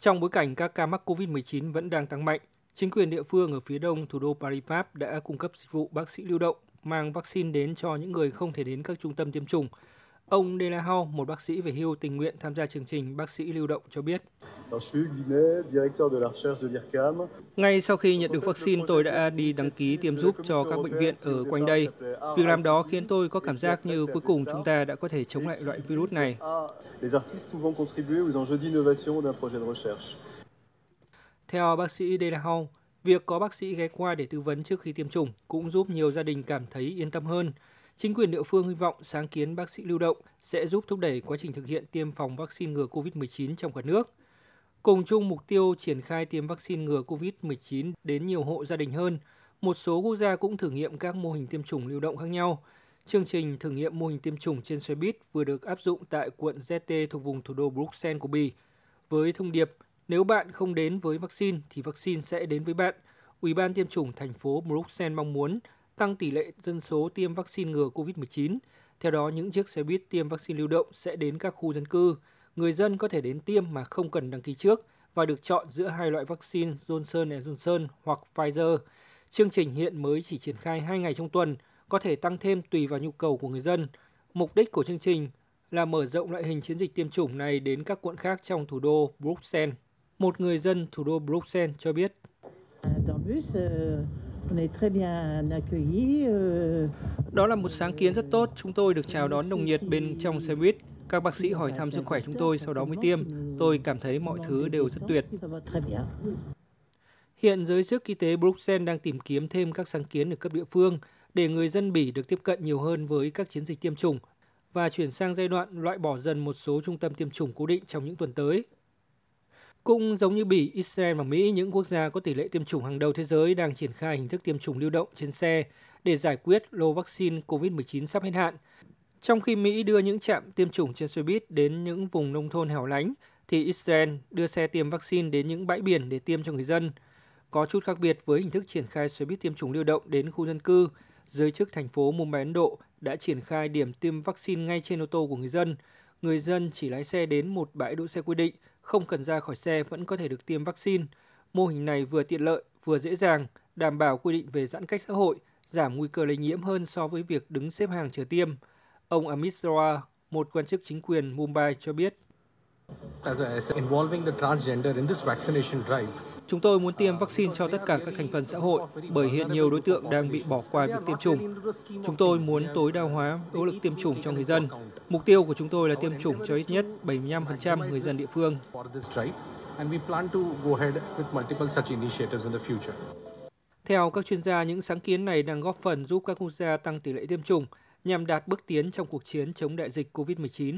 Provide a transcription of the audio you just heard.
Trong bối cảnh các ca mắc COVID-19 vẫn đang tăng mạnh, chính quyền địa phương ở phía đông thủ đô Paris, Pháp đã cung cấp dịch vụ bác sĩ lưu động mang vaccine đến cho những người không thể đến các trung tâm tiêm chủng. Ông Delahau, một bác sĩ về hưu tình nguyện tham gia chương trình bác sĩ lưu động cho biết. Ngay sau khi nhận được vaccine, tôi đã đi đăng ký tiêm giúp cho các bệnh viện ở quanh đây. Việc làm đó khiến tôi có cảm giác như cuối cùng chúng ta đã có thể chống lại loại virus này. Theo bác sĩ Delahau, việc có bác sĩ ghé qua để tư vấn trước khi tiêm chủng cũng giúp nhiều gia đình cảm thấy yên tâm hơn. Chính quyền địa phương hy vọng sáng kiến bác sĩ lưu động sẽ giúp thúc đẩy quá trình thực hiện tiêm phòng vaccine ngừa COVID-19 trong cả nước. Cùng chung mục tiêu triển khai tiêm vaccine ngừa COVID-19 đến nhiều hộ gia đình hơn, một số quốc gia cũng thử nghiệm các mô hình tiêm chủng lưu động khác nhau. Chương trình thử nghiệm mô hình tiêm chủng trên xe buýt vừa được áp dụng tại quận ZT thuộc vùng thủ đô Brussels của Bỉ. Với thông điệp, nếu bạn không đến với vaccine thì vaccine sẽ đến với bạn, Ủy ban tiêm chủng thành phố Brussels mong muốn tăng tỷ lệ dân số tiêm vaccine ngừa COVID-19. Theo đó, những chiếc xe buýt tiêm vaccine lưu động sẽ đến các khu dân cư. Người dân có thể đến tiêm mà không cần đăng ký trước và được chọn giữa hai loại vaccine Johnson & Johnson hoặc Pfizer. Chương trình hiện mới chỉ triển khai 2 ngày trong tuần, có thể tăng thêm tùy vào nhu cầu của người dân. Mục đích của chương trình là mở rộng loại hình chiến dịch tiêm chủng này đến các quận khác trong thủ đô Bruxelles. Một người dân thủ đô Bruxelles cho biết. Đó là một sáng kiến rất tốt, chúng tôi được chào đón nồng nhiệt bên trong xe buýt. Các bác sĩ hỏi thăm sức khỏe chúng tôi, sau đó mới tiêm. Tôi cảm thấy mọi thứ đều rất tuyệt. Hiện giới chức y tế Bruxelles đang tìm kiếm thêm các sáng kiến ở cấp địa phương để người dân Bỉ được tiếp cận nhiều hơn với các chiến dịch tiêm chủng và chuyển sang giai đoạn loại bỏ dần một số trung tâm tiêm chủng cố định trong những tuần tới. Cũng giống như Bỉ, Israel và Mỹ, những quốc gia có tỷ lệ tiêm chủng hàng đầu thế giới đang triển khai hình thức tiêm chủng lưu động trên xe để giải quyết lô vaccine COVID-19 sắp hết hạn. Trong khi Mỹ đưa những trạm tiêm chủng trên xe buýt đến những vùng nông thôn hẻo lánh, thì Israel đưa xe tiêm vaccine đến những bãi biển để tiêm cho người dân. Có chút khác biệt với hình thức triển khai xe buýt tiêm chủng lưu động đến khu dân cư, giới chức thành phố Mumbai, Ấn Độ đã triển khai điểm tiêm vaccine ngay trên ô tô của người dân. Người dân chỉ lái xe đến một bãi đỗ xe quy định, không cần ra khỏi xe vẫn có thể được tiêm vaccine. Mô hình này vừa tiện lợi, vừa dễ dàng, đảm bảo quy định về giãn cách xã hội, giảm nguy cơ lây nhiễm hơn so với việc đứng xếp hàng chờ tiêm. Ông Amit Zohar, một quan chức chính quyền Mumbai cho biết. Chúng tôi muốn tiêm vaccine cho tất cả các thành phần xã hội bởi hiện nhiều đối tượng đang bị bỏ qua việc tiêm chủng. Chúng tôi muốn tối đa hóa nỗ lực tiêm chủng cho người dân. Mục tiêu của chúng tôi là tiêm chủng cho ít nhất 75% người dân địa phương. Theo các chuyên gia, những sáng kiến này đang góp phần giúp các quốc gia tăng tỷ lệ tiêm chủng nhằm đạt bước tiến trong cuộc chiến chống đại dịch COVID-19.